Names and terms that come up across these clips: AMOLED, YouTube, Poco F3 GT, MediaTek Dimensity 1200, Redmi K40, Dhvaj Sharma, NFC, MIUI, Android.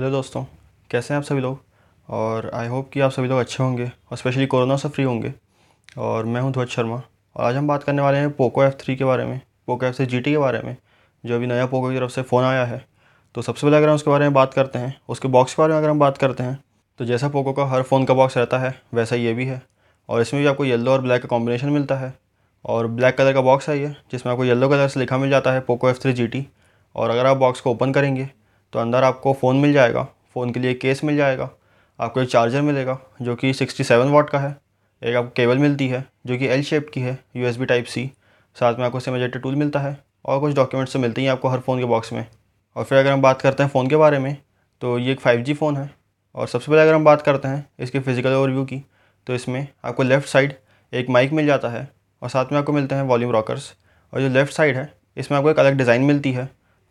Hello दोस्तों, कैसे हैं आप सभी लोग। और आई होप कि आप सभी लोग अच्छे होंगे और स्पेशली कोरोना से फ्री होंगे। और मैं हूं ध्वज शर्मा और आज हम बात करने वाले हैं पोको F3 के बारे में, पोको F3 GT के बारे में, जो अभी नया पोको की तरफ से फ़ोन आया है। तो सबसे पहले अगर हम उसके बारे में बात करते हैं, उसके बॉक्स के बारे में अगर हम बात करते हैं, तो जैसा पोको का हर फ़ोन का बॉक्स रहता है वैसा ये भी है। और इसमें भी आपको येलो और ब्लैक का कॉम्बिनेशन मिलता है। और ब्लैक कलर का बॉक्स है ये, जिसमें आपको येलो कलर से लिखा मिल जाता है पोको F3 GT। और अगर आप बॉक्स को ओपन करेंगे तो अंदर आपको फ़ोन मिल जाएगा, फ़ोन के लिए केस मिल जाएगा, आपको एक चार्जर मिलेगा जो कि 67 वाट का है, एक आपको केबल मिलती है जो कि एल शेप की है, USB टाइप C, साथ में आपको सिम एजेक्टर टूल मिलता है और कुछ डॉक्यूमेंट्स मिलती हैं आपको हर फ़ोन के बॉक्स में। और फिर अगर हम बात करते हैं फ़ोन के बारे में, तो ये एक 5G फ़ोन है। और सबसे पहले अगर हम बात करते हैं इसके फ़िज़िकल ओवरव्यू की, तो इसमें आपको लेफ़्ट साइड एक माइक मिल जाता है और साथ में आपको मिलते हैं वॉल्यूम रॉकर्स। और जो लेफ़्ट साइड है इसमें आपको एक अलग डिज़ाइन मिलती है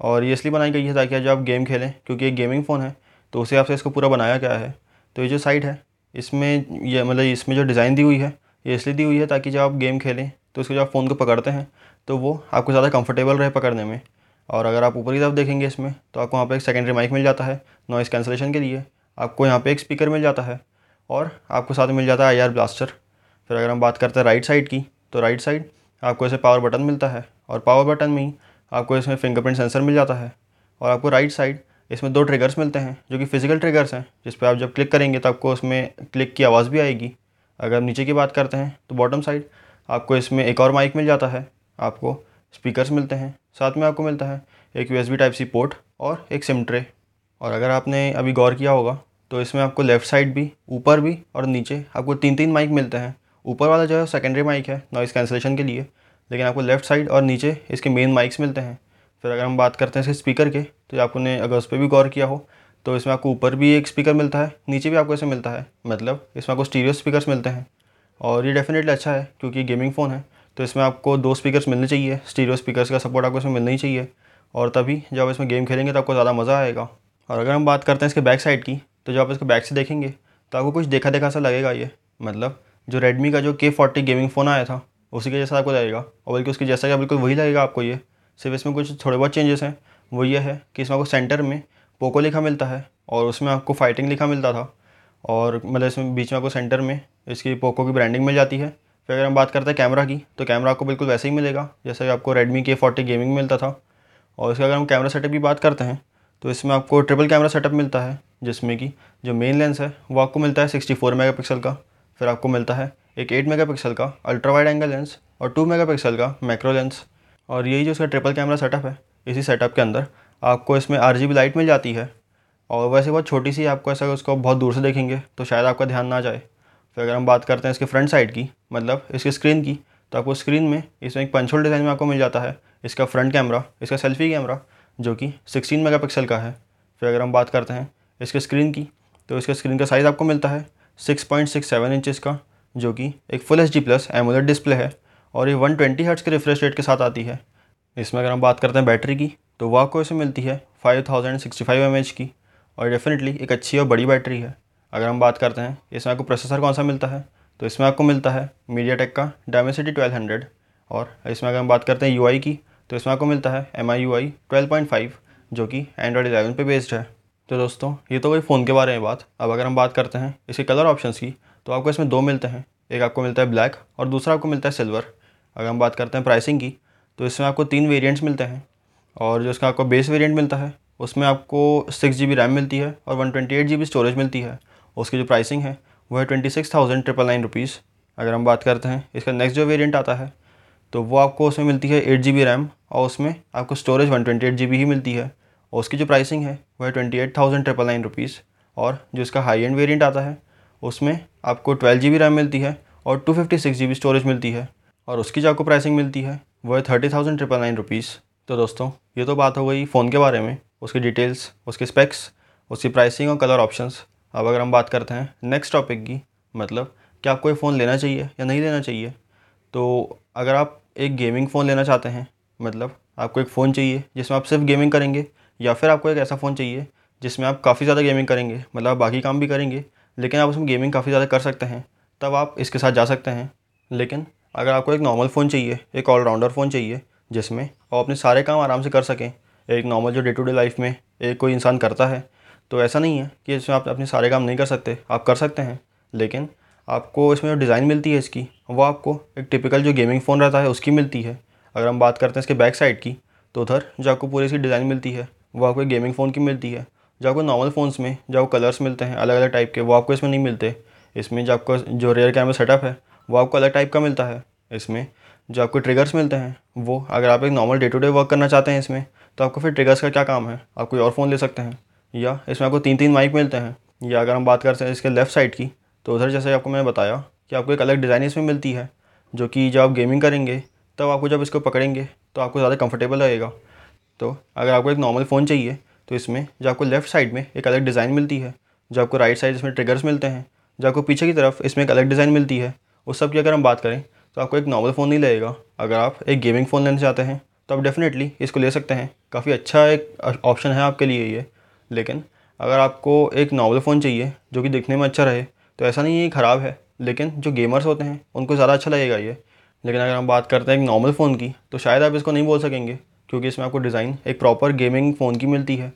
और ये इसलिए बनाई गई है ताकि जब आप गेम खेलें, क्योंकि एक गेमिंग फ़ोन है तो उस हिसाब से इसको पूरा बनाया गया है। तो ये जो साइड है इसमें ये मतलब इसमें जो डिज़ाइन दी हुई है ये इसलिए दी हुई है ताकि जब आप गेम खेलें तो उसको जब आप फ़ोन को पकड़ते हैं तो वो आपको ज़्यादा कंफर्टेबल रहे पकड़ने में। और अगर आप ऊपर की तरफ देखेंगे इसमें तो आपको वहाँ पर एक सेकेंडरी माइक मिल जाता है नॉइज़ कैंसलेशन के लिए, आपको यहाँ पर एक स्पीकर मिल जाता है और आपको साथ में मिल जाता है IR ब्लास्टर। फिर अगर हम बात करते हैं राइट साइड की, तो राइट साइड आपको ऐसे पावर बटन मिलता है और पावर बटन में आपको इसमें फिंगरप्रिंट सेंसर मिल जाता है। और आपको राइट साइड इसमें दो ट्रिगर्स मिलते हैं जो कि फ़िज़िकल ट्रिगर्स हैं, जिस पर आप जब क्लिक करेंगे तो आपको उसमें क्लिक की आवाज़ भी आएगी। अगर हम नीचे की बात करते हैं तो बॉटम साइड आपको इसमें एक और माइक मिल जाता है, आपको स्पीकर्स मिलते हैं, साथ में आपको मिलता है एक USB टाइप C पोर्ट और एक सिम ट्रे। और अगर आपने अभी गौर किया होगा तो इसमें आपको लेफ़्ट साइड भी, ऊपर भी और नीचे आपको तीन माइक मिलते हैं। ऊपर वाला जो है सेकेंडरी माइक है नॉइज़ कैंसलेशन के लिए, लेकिन आपको लेफ़्ट साइड और नीचे इसके मेन माइक्स मिलते हैं। फिर अगर हम बात करते हैं इसके स्पीकर के, तो आपने अगर उस पर भी गौर किया हो तो इसमें आपको ऊपर भी एक स्पीकर मिलता है, नीचे भी आपको ऐसे मिलता है, मतलब इसमें आपको स्टीरियो स्पीकर्स मिलते हैं। और ये डेफिनेटली अच्छा है क्योंकि गेमिंग फ़ोन है तो इसमें आपको दो स्पीकर्स मिलने चाहिए, स्टीरियो स्पीकर्स का सपोर्ट आपको इसमें मिलना ही चाहिए और तभी जब आप इसमें गेम खेलेंगे तो आपको ज़्यादा मज़ा आएगा। और अगर हम बात करते हैं इसके बैक साइड की, तो जब आप इसको बैक से देखेंगे तो आपको कुछ देखा सा लगेगा ये, मतलब जो रेडमी का जो K40 गेमिंग फ़ोन आया था उसी के जैसा आपको लगेगा, और बल्कि उसके जैसा क्या बिल्कुल वही लगेगा आपको। ये सिर्फ इसमें कुछ थोड़े बहुत चेंजेस हैं, वो ये है कि इसमें आपको सेंटर में पोको लिखा मिलता है और उसमें आपको फाइटिंग लिखा मिलता था, और मतलब इसमें बीच में आपको सेंटर में इसकी पोको की ब्रांडिंग मिल जाती है। फिर अगर हम बात करते हैं कैमरा की, तो कैमरा आपको बिल्कुल वैसे ही मिलेगा जैसा कि आपको रेडमी K40 गेमिंग मिलता था। और इसका अगर हम कैमरा सेटअप की बात करते हैं तो इसमें आपको ट्रिपल कैमरा सेटअप मिलता है, जिसमें कि जो मेन लेंस है वो आपको मिलता है 64 मेगापिक्सल का, फिर आपको मिलता है एक 8 मेगापिक्सल का अल्ट्रा वाइड एंगल लेंस और 2 मेगापिक्सल का मैक्रो लेंस। और यही जो इसका ट्रिपल कैमरा सेटअप है, इसी सेटअप के अंदर आपको इसमें RGB लाइट मिल जाती है। और वैसे बहुत छोटी सी आपको ऐसा उसको बहुत दूर से देखेंगे तो शायद आपका ध्यान ना जाए। फिर अगर हम बात करते हैं इसके फ्रंट साइड की, मतलब इसकी स्क्रीन की, तो आपको स्क्रीन में इसमें एक पंच होल डिज़ाइन में आपको मिल जाता है इसका फ्रंट कैमरा, इसका सेल्फी कैमरा जो कि 16 मेगापिक्सल का है। फिर अगर हम बात करते हैं इसके स्क्रीन की, तो इसके स्क्रीन का साइज़ आपको मिलता है 6.67 इंचेस का, जो कि एक फुल HD+ AMOLED डिस्प्ले है और ये 120 हर्ट्ज़ के रिफ्रेश रेट के साथ आती है। इसमें अगर हम बात करते हैं बैटरी की, तो वह आपको इसे मिलती है 5065 mAh की और डेफिनेटली एक अच्छी और बड़ी बैटरी है। अगर हम बात करते हैं इसमें आपको प्रोसेसर कौन सा मिलता है, तो इसमें आपको मिलता है MediaTek का Dimensity 1200। और इसमें अगर हम बात करते हैं UI की, तो इसमें आपको मिलता है MIUI 12.5 जो कि Android 11 पे बेस्ड है। तो दोस्तों ये तो कोई फ़ोन के बारे में बात। अब अगर हम बात करते हैं इसके कलर ऑप्शंस की, तो आपको इसमें दो मिलते हैं, एक आपको मिलता है ब्लैक और दूसरा आपको मिलता है सिल्वर। अगर हम बात करते हैं प्राइसिंग की, तो इसमें आपको 3 वेरिएंट्स मिलते हैं। और जो इसका आपको बेस वेरिएंट मिलता है उसमें आपको 6GB रैम मिलती है और 128GB स्टोरेज मिलती है। उसकी जो प्राइसिंग है वो है 26,999 रुपीज़। अगर हम बात करते हैं इसका नेक्स्ट जो वेरिएंट आता है, तो वो आपको उसमें मिलती है 8GB रैम और उसमें आपको स्टोरेज 128GB ही मिलती है। उसकी जो प्राइसिंग है वो है 28,999 रुपीज़। और जो इसका हाई एंड वेरिएंट आता है उसमें आपको 12GB रैम मिलती है और 256GB स्टोरेज मिलती है, और उसकी जो आपको प्राइसिंग मिलती है वो है 30,999 रुपीज़। तो दोस्तों ये तो बात हो गई फ़ोन के बारे में, उसकी डिटेल्स, उसके स्पेक्स, उसकी प्राइसिंग और कलर ऑप्शंस। अब अगर हम बात करते हैं नेक्स्ट टॉपिक की, मतलब कि आपको ये फ़ोन लेना चाहिए या नहीं लेना चाहिए। तो अगर आप एक गेमिंग फ़ोन लेना चाहते हैं, मतलब आपको एक फ़ोन चाहिए जिसमें आप सिर्फ गेमिंग करेंगे, या फिर आपको एक ऐसा फ़ोन चाहिए जिसमें आप काफ़ी ज़्यादा गेमिंग करेंगे, मतलब बाकी काम भी करेंगे लेकिन आप उसमें गेमिंग काफ़ी ज़्यादा कर सकते हैं, तब आप इसके साथ जा सकते हैं। लेकिन अगर आपको एक नॉर्मल फ़ोन चाहिए, एक ऑलराउंडर फ़ोन चाहिए जिसमें आप अपने सारे काम आराम से कर सकें, एक नॉर्मल जो डे टू डे लाइफ में एक कोई इंसान करता है, तो ऐसा नहीं है कि इसमें आप अपने सारे काम नहीं कर सकते, आप कर सकते हैं, लेकिन आपको इसमें जो डिज़ाइन मिलती है इसकी वो आपको एक टिपिकल जो गेमिंग फ़ोन रहता है उसकी मिलती है। अगर हम बात करते हैं इसके बैक साइड की, तो उधर जो आपको पूरी सी डिज़ाइन मिलती है वो आपको गेमिंग फ़ोन की मिलती है। जो आपको नॉर्मल फ़ोन्स में जो कलर्स मिलते हैं अलग अलग टाइप के वो आपको इसमें नहीं मिलते। इसमें जो आपको जो रियर कैमरा सेटअप है वो आपको अलग टाइप का मिलता है। इसमें जो आपको ट्रिगर्स मिलते हैं वो अगर आप एक normal day to day work करना चाहते हैं इसमें, तो आपको फिर ट्रिगर्स का क्या काम है, आप कोई और फ़ोन ले सकते हैं। या इसमें आपको 3-3 माइक मिलते हैं। या अगर हम बात करते हैं इसके लेफ़्ट साइड की, तो उधर जैसे आपको मैंने बताया कि आपको एक अलग डिज़ाइन इसमें मिलती है, जो कि जब आप गेमिंग करेंगे तब आपको जब इसको पकड़ेंगे तो आपको ज़्यादा कंफर्टेबल लगेगा। तो अगर आपको एक नॉर्मल फ़ोन चाहिए तो इसमें जो आपको लेफ़्ट साइड में एक अलग डिज़ाइन मिलती है, जो आपको राइट साइड इसमें ट्रिगर्स मिलते हैं, जो आपको पीछे की तरफ इसमें एक अलग डिज़ाइन मिलती है। उस सब की अगर हम बात करें तो आपको एक नॉर्मल फ़ोन नहीं लगेगा। अगर आप एक गेमिंग फ़ोन लेना चाहते हैं तो आप डेफ़िनेटली इसको ले सकते हैं, काफ़ी अच्छा एक ऑप्शन है आपके लिए ये। लेकिन अगर आपको एक नॉर्मल फ़ोन चाहिए जो कि दिखने में अच्छा रहे, तो ऐसा नहीं है ये ख़राब है, लेकिन जो गेमर्स होते हैं उनको ज़्यादा अच्छा लगेगा ये। लेकिन अगर हम बात करते हैं एक नॉर्मल फ़ोन की, तो शायद आप इसको नहीं बोल सकेंगे, क्योंकि इसमें आपको डिज़ाइन एक प्रॉपर गेमिंग फ़ोन की मिलती है,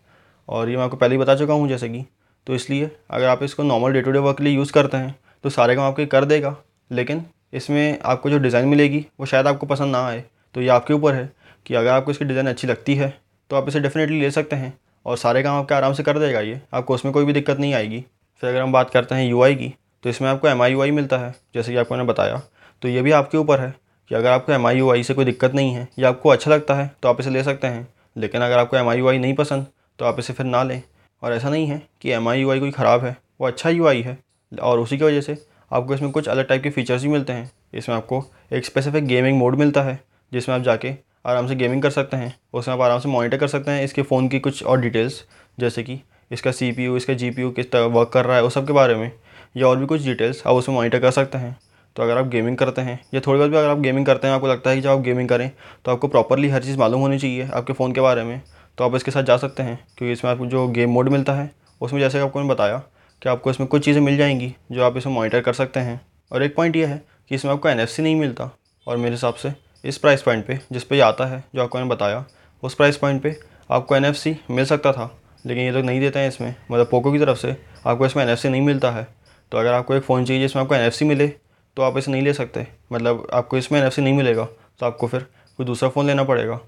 और ये मैं आपको पहले ही बता चुका हूँ जैसे कि। तो इसलिए अगर आप इसको normal day to day work के लिए यूज़ करते हैं तो सारे काम आपके कर देगा, लेकिन इसमें आपको जो डिज़ाइन मिलेगी वो शायद आपको पसंद ना आए। तो ये आपके ऊपर है कि अगर आपको इसकी डिज़ाइन अच्छी लगती है तो आप इसे डेफ़िनेटली ले सकते हैं, और सारे काम आपके आराम से कर देगा ये, आपको उसमें कोई भी दिक्कत नहीं आएगी। फिर अगर हम बात करते हैं UI की, तो इसमें आपको MIUI मिलता है जैसे कि आपको मैंने बताया। तो ये भी आपके ऊपर है कि अगर आपको MIUI से कोई दिक्कत नहीं है या आपको अच्छा लगता है तो आप इसे ले सकते हैं, लेकिन अगर आपको MIUI नहीं पसंद तो आप इसे फिर ना लें। और ऐसा नहीं है कि MIUI कोई ख़राब है, वो अच्छा UI है, और उसी की वजह से आपको इसमें कुछ अलग टाइप के फ़ीचर्स भी मिलते हैं। इसमें आपको एक स्पेसिफिक गेमिंग मोड मिलता है जिसमें आप जाके आराम से गेमिंग कर सकते हैं, उसमें आप आराम से मॉनिटर कर सकते हैं इसके फ़ोन की कुछ और डिटेल्स, जैसे कि इसका CPU, इसका GPU किस तरह वर्क कर रहा है उस सब के बारे में, या और भी कुछ डिटेल्स आप उसमें मॉनिटर कर सकते हैं। तो अगर आप गेमिंग करते हैं या थोड़ी बहुत भी अगर आप गेमिंग करते हैं, आपको लगता है कि जब आप गेमिंग करें तो आपको प्रॉपरली हर चीज़ मालूम होनी चाहिए आपके फ़ोन के बारे में, तो आप इसके साथ जा सकते हैं, क्योंकि इसमें आपको जो गेम मोड मिलता है उसमें जैसे आपको मैंने बताया कि आपको इसमें कुछ चीज़ें मिल जाएंगी जो आप इसमें मॉनिटर कर सकते हैं। और एक पॉइंट ये है कि इसमें आपको NFC नहीं मिलता, और मेरे हिसाब से इस प्राइस पॉइंट पे जिस पे ये आता है जो आपको मैंने बताया उस प्राइस पॉइंट पे आपको NFC मिल सकता था, लेकिन ये लोग नहीं देते हैं इसमें, मतलब पोको की तरफ से आपको इसमें NFC नहीं मिलता है। तो अगर आपको एक फ़ोन चाहिए जिसमें आपको NFC मिले तो आप इसे नहीं ले सकते, मतलब आपको इसमें NFC नहीं मिलेगा तो आपको फिर कोई दूसरा फ़ोन लेना पड़ेगा।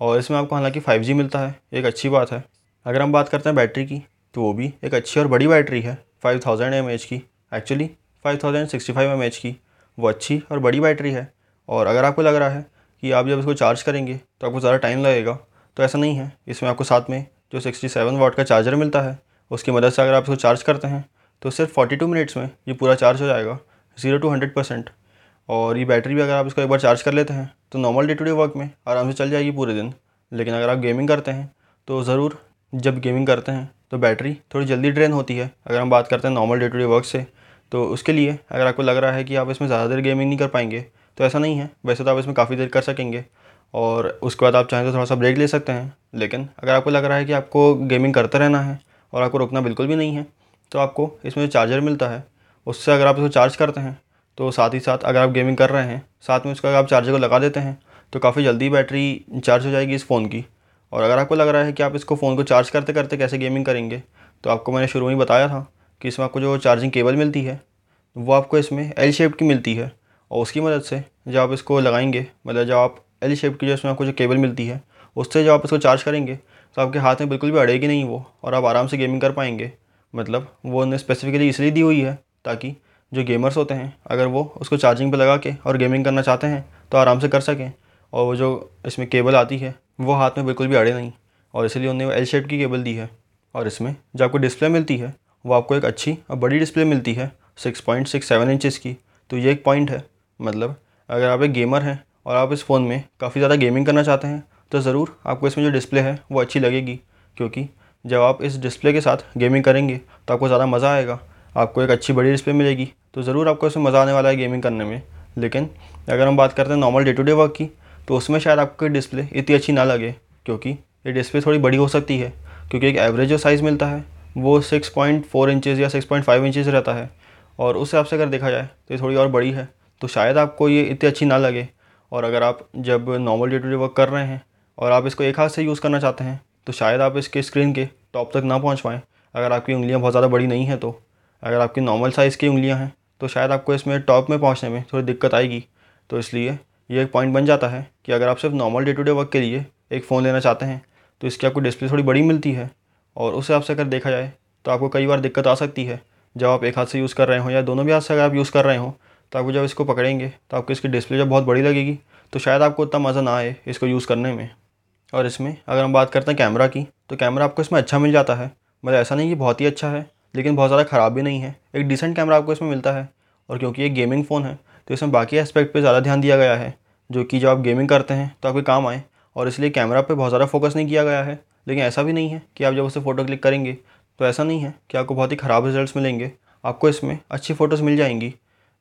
और इसमें आपको हालांकि 5G मिलता है, एक अच्छी बात है। अगर हम बात करते हैं बैटरी की, तो वो भी एक अच्छी और बड़ी बैटरी है 5000 mAh की, एक्चुअली 5065 mAh की, वो अच्छी और बड़ी बैटरी है। और अगर आपको लग रहा है कि आप जब इसको चार्ज करेंगे तो आपको ज़्यादा टाइम लगेगा, तो ऐसा नहीं है। इसमें आपको साथ में जो 67 वाट का चार्जर मिलता है उसकी मदद से अगर आप इसको चार्ज करते हैं तो सिर्फ 42 मिनट्स में ये पूरा चार्ज हो जाएगा, 0 to 100%। और ये बैटरी भी अगर आप इसको एक बार चार्ज कर लेते हैं तो normal day to day work में आराम से चल जाएगी पूरे दिन। लेकिन अगर आप गेमिंग करते हैं तो ज़रूर जब गेमिंग करते हैं तो बैटरी थोड़ी जल्दी ड्रेन होती है। अगर हम बात करते हैं normal day to day work से, तो उसके लिए अगर आपको लग रहा है कि आप इसमें ज़्यादा देर गेमिंग नहीं कर पाएंगे तो ऐसा नहीं है, वैसे तो आप इसमें काफ़ी देर कर सकेंगे और उसके बाद आप चाहें तो थोड़ा सा ब्रेक ले सकते हैं। लेकिन अगर आपको लग रहा है कि आपको गेमिंग करते रहना है और आपको रुकना बिल्कुल भी नहीं है, तो आपको इसमें जो चार्जर मिलता है उससे अगर आप इसको चार्ज करते हैं तो साथ ही साथ अगर आप गेमिंग कर रहे हैं साथ में उसका अगर आप चार्जर को लगा देते हैं तो काफ़ी जल्दी बैटरी चार्ज हो जाएगी इस फ़ोन की। और अगर आपको लग रहा है कि आप इसको फ़ोन को चार्ज करते करते कैसे गेमिंग करेंगे, तो आपको मैंने शुरू में ही बताया था कि इसमें आपको जो चार्जिंग केबल मिलती है वो आपको इसमें L शेप की मिलती है, और उसकी मदद से जब आप इसको लगाएंगे, मतलब जब आप L शेप की जो इसमें आपको जो केबल मिलती है उससे जब आप इसको चार्ज करेंगे तो आपके हाथ में बिल्कुल भी अड़ेगी नहीं वो, और आप आराम से गेमिंग कर पाएंगे। मतलब वो उन्हें स्पेसिफिकली इसलिए दी हुई है ताकि जो गेमर्स होते हैं अगर वो उसको चार्जिंग पे लगा के और गेमिंग करना चाहते हैं तो आराम से कर सकें, और वो जो इसमें केबल आती है वो हाथ में बिल्कुल भी अड़े नहीं, और इसलिए उन्हें L शेप की केबल दी है। और इसमें जो आपको डिस्प्ले मिलती है वो आपको एक अच्छी और बड़ी डिस्प्ले मिलती है 6.67 इंचज़ की। तो ये एक पॉइंट है, मतलब अगर आप एक गेमर हैं और आप इस फ़ोन में काफ़ी ज़्यादा गेमिंग करना चाहते हैं तो ज़रूर आपको इसमें जो डिस्प्ले है वो अच्छी लगेगी, क्योंकि जब आप इस डिस्प्ले के साथ गेमिंग करेंगे तो आपको ज़्यादा मज़ा आएगा। आपको एक अच्छी बड़ी डिस्प्ले मिलेगी तो ज़रूर आपको इसमें मज़ा आने वाला है गेमिंग करने में। लेकिन अगर हम बात करते हैं normal day to day work की, तो उसमें शायद आपको डिस्प्ले इतनी अच्छी ना लगे, क्योंकि ये डिस्प्ले थोड़ी बड़ी हो सकती है, क्योंकि एक एवरेज जो साइज़ मिलता है वो 6.4 इंचज़ या 6.5 इंचज़ रहता है, और उस हिसाब से अगर देखा जाए तो ये थोड़ी और बड़ी है, तो शायद आपको ये इतनी अच्छी ना लगे। और अगर आप जब normal day to day work कर रहे हैं और आप इसको एक हाथ से यूज़ करना चाहते हैं तो शायद आप इसके स्क्रीन के टॉप तक ना पहुंच पाएँ, अगर आपकी उंगलियां बहुत ज़्यादा बड़ी नहीं हैं तो। अगर आपकी नॉर्मल साइज़ की उंगलियां हैं तो शायद आपको इसमें टॉप में पहुंचने में थोड़ी दिक्कत आएगी। तो इसलिए ये एक पॉइंट बन जाता है कि अगर आप सिर्फ normal day to day work के लिए एक फ़ोन लेना चाहते हैं तो इसकी आपको डिस्प्ले थोड़ी बड़ी मिलती है और उस हिसाब से अगर देखा जाए तो आपको कई बार दिक्कत आ सकती है। जब आप एक हाथ से यूज़ कर रहे हो या दोनों भी हाथ से अगर आप यूज़ कर रहे हो तो आपको जब इसको पकड़ेंगे तो आपको इसकी डिस्प्ले जब बहुत बड़ी लगेगी तो शायद आपको उतना मज़ा ना आए इसको यूज़ करने में। और इसमें अगर हम बात करते हैं कैमरा की, तो कैमरा आपको इसमें अच्छा मिल जाता है। मतलब ऐसा नहीं कि बहुत ही अच्छा है लेकिन बहुत ज़्यादा ख़राब भी नहीं है, एक डिसेंट कैमरा आपको इसमें मिलता है। और क्योंकि ये गेमिंग फ़ोन है तो इसमें बाकी एस्पेक्ट पे ज़्यादा ध्यान दिया गया है जो कि जब आप गेमिंग करते हैं तो आपके काम आए, और इसलिए कैमरा पे बहुत ज़्यादा फोकस नहीं किया गया है। लेकिन ऐसा भी नहीं है कि आप जब उसे फ़ोटो क्लिक करेंगे तो ऐसा नहीं है कि आपको बहुत ही ख़राब रिजल्ट मिलेंगे, आपको इसमें अच्छी फ़ोटोज़ मिल जाएंगी।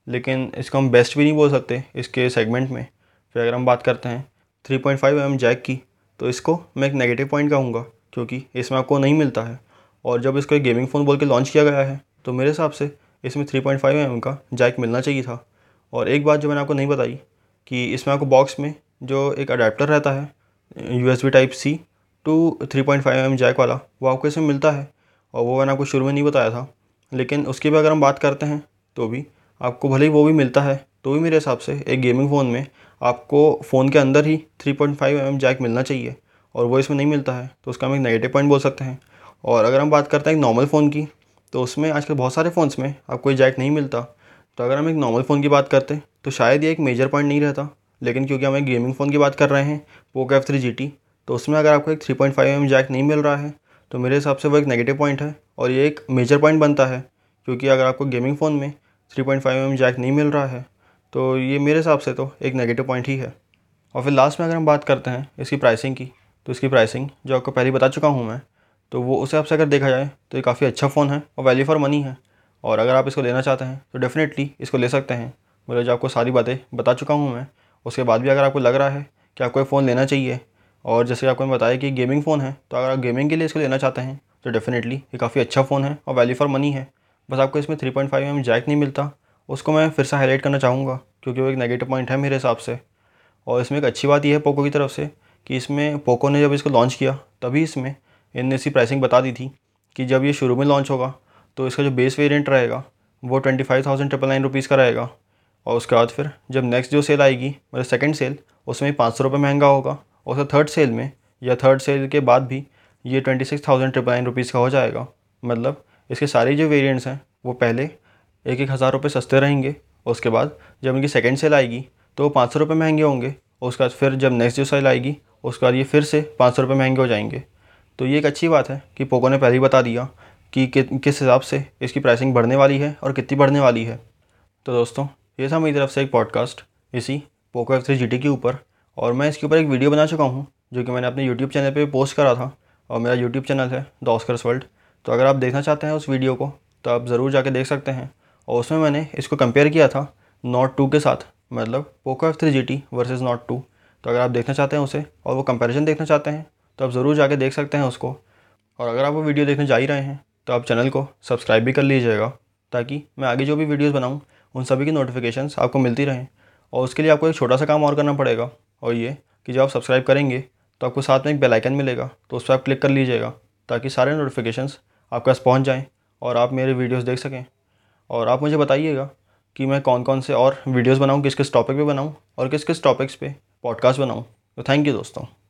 लेकिन इसको हम बेस्ट भी नहीं बोल सकते इसके सेगमेंट में। फिर अगर हम बात करते हैं 3.5mm जैक की, तो इसको मैं एक नेगेटिव पॉइंट कहूँगा क्योंकि इसमें आपको नहीं मिलता है। और जब इसको एक गेमिंग फ़ोन बोल के लॉन्च किया गया है तो मेरे हिसाब से इसमें 3.5mm का जैक मिलना चाहिए था। और एक बात जो मैंने आपको नहीं बताई कि इसमें आपको बॉक्स में जो एक अडेप्टर रहता है USB Type C to 3.5mm jack वाला, वो आपको इसमें मिलता है और वो मैंने आपको शुरू में नहीं बताया था। लेकिन उसकी भी अगर हम बात करते हैं तो भी आपको भले ही वो भी मिलता है तो भी मेरे हिसाब से एक गेमिंग फ़ोन में आपको फ़ोन के अंदर ही 3.5mm जैक मिलना चाहिए और वो इसमें नहीं मिलता है, तो उसका हम एक नेगेटिव पॉइंट बोल सकते हैं। और अगर हम बात करते हैं एक नॉर्मल फ़ोन की, तो उसमें आजकल बहुत सारे फ़ोन्स में आपको ये जैक नहीं मिलता। तो अगर हम एक नॉर्मल फ़ोन की बात करते तो शायद ये एक मेजर पॉइंट नहीं रहता। लेकिन क्योंकि हम एक गेमिंग फ़ोन की बात कर रहे हैं Poco F3 GT, तो उसमें अगर आपको एक 3.5mm जैक नहीं मिल रहा है तो मेरे हिसाब से वो एक नेगेटिव पॉइंट है और ये एक मेजर पॉइंट बनता है। क्योंकि अगर आपको गेमिंग फ़ोन में 3.5mm जैक नहीं मिल रहा है तो ये मेरे हिसाब से तो एक नेगेटिव पॉइंट ही है। और फिर लास्ट में अगर हम बात करते हैं इसकी प्राइसिंग की, तो इसकी प्राइसिंग जो आपको पहले बता चुका हूँ मैं, तो वो उस हिसाब से अगर देखा जाए तो ये काफ़ी अच्छा फ़ोन है और वैल्यू फॉर मनी है। और अगर आप इसको लेना चाहते हैं तो डेफ़िनेटली इसको ले सकते हैं। मतलब जो आपको सारी बातें बता चुका हूँ मैं, उसके बाद भी अगर आपको लग रहा है कि आपको ये फ़ोन लेना चाहिए, और जैसे आपको बताया कि गेमिंग फ़ोन है, तो अगर आप गेमिंग के लिए इसको लेना चाहते हैं तो डेफ़िनेटली ये काफ़ी अच्छा फ़ोन है और वैल्यू फॉर मनी है। बस आपको इसमें 3.5mm जैक नहीं मिलता, उसको मैं फिर से हाईलाइट करना चाहूँगा क्योंकि वो एक नेगेटिव पॉइंट है मेरे हिसाब से। और इसमें एक अच्छी बात यह है पोको की तरफ से कि इसमें पोको ने जब इसको लॉन्च किया तभी इसमें NFC प्राइसिंग बता दी थी कि जब ये शुरू में लॉन्च होगा तो इसका जो बेस वेरिएंट रहेगा वो 25,999 रुपीज़ का रहेगा, और उसके बाद फिर जब नेक्स्ट जो सेल आएगी मतलब सेकंड सेल, उसमें 500 रुपये महंगा होगा, और उसका थर्ड सेल में या थर्ड सेल के बाद भी ये 26,999 रुपीज़ का हो जाएगा। मतलब इसके सारे जो वेरिएंट्स हैं वो पहले 1,000 रुपये सस्ते रहेंगे, उसके बाद जब इनकी सेकेंड सेल आएगी तो वो 500 रुपये महंगे होंगे, और उसके बाद फिर जब नेक्स्ट जो सेल आएगी उसके बाद ये फिर से 500 रुपये महंगे हो जाएंगे। तो ये एक अच्छी बात है कि पोको ने पहले ही बता दिया कि किस हिसाब से इसकी प्राइसिंग बढ़ने वाली है और कितनी बढ़ने वाली है। तो दोस्तों ये था मेरी तरफ से एक पॉडकास्ट इसी पोको F3 GT के ऊपर, और मैं इसके ऊपर एक वीडियो बना चुका हूँ जो कि मैंने अपने यूट्यूब चैनल पे पोस्ट करा था, और मेरा यूट्यूब चैनल है द ऑस्कर्स वर्ल्ड। तो अगर आप देखना चाहते हैं उस वीडियो को तो आप ज़रूर जाके देख सकते हैं। और उसमें मैंने इसको कंपेयर किया था Note 2 के साथ, मतलब Poco F3 GT versus Note 2। तो अगर आप देखना चाहते हैं उसे और वो कंपेरिजन देखना चाहते हैं तो आप ज़रूर जाके देख सकते हैं उसको। और अगर आप वो वीडियो देखने जा ही रहे हैं तो आप चैनल को सब्सक्राइब भी कर लीजिएगा ताकि मैं आगे जो भी वीडियोस बनाऊं उन सभी की नोटिफिकेशंस आपको मिलती रहें। और उसके लिए आपको एक छोटा सा काम और करना पड़ेगा, और ये कि जब आप सब्सक्राइब करेंगे तो आपको साथ में एक बेल आइकन मिलेगा, तो उस पर आप क्लिक कर लीजिएगा ताकि सारे नोटिफिकेशंस आपके पास पहुँच जाएँ और आप मेरे वीडियोज़ देख सकें। और आप मुझे बताइएगा कि मैं कौन कौन से और वीडियोज़ बनाऊँ, किस किस टॉपिक पर बनाऊँ और किस किस टॉपिक्स पर पॉडकास्ट बनाऊँ। तो थैंक यू दोस्तों।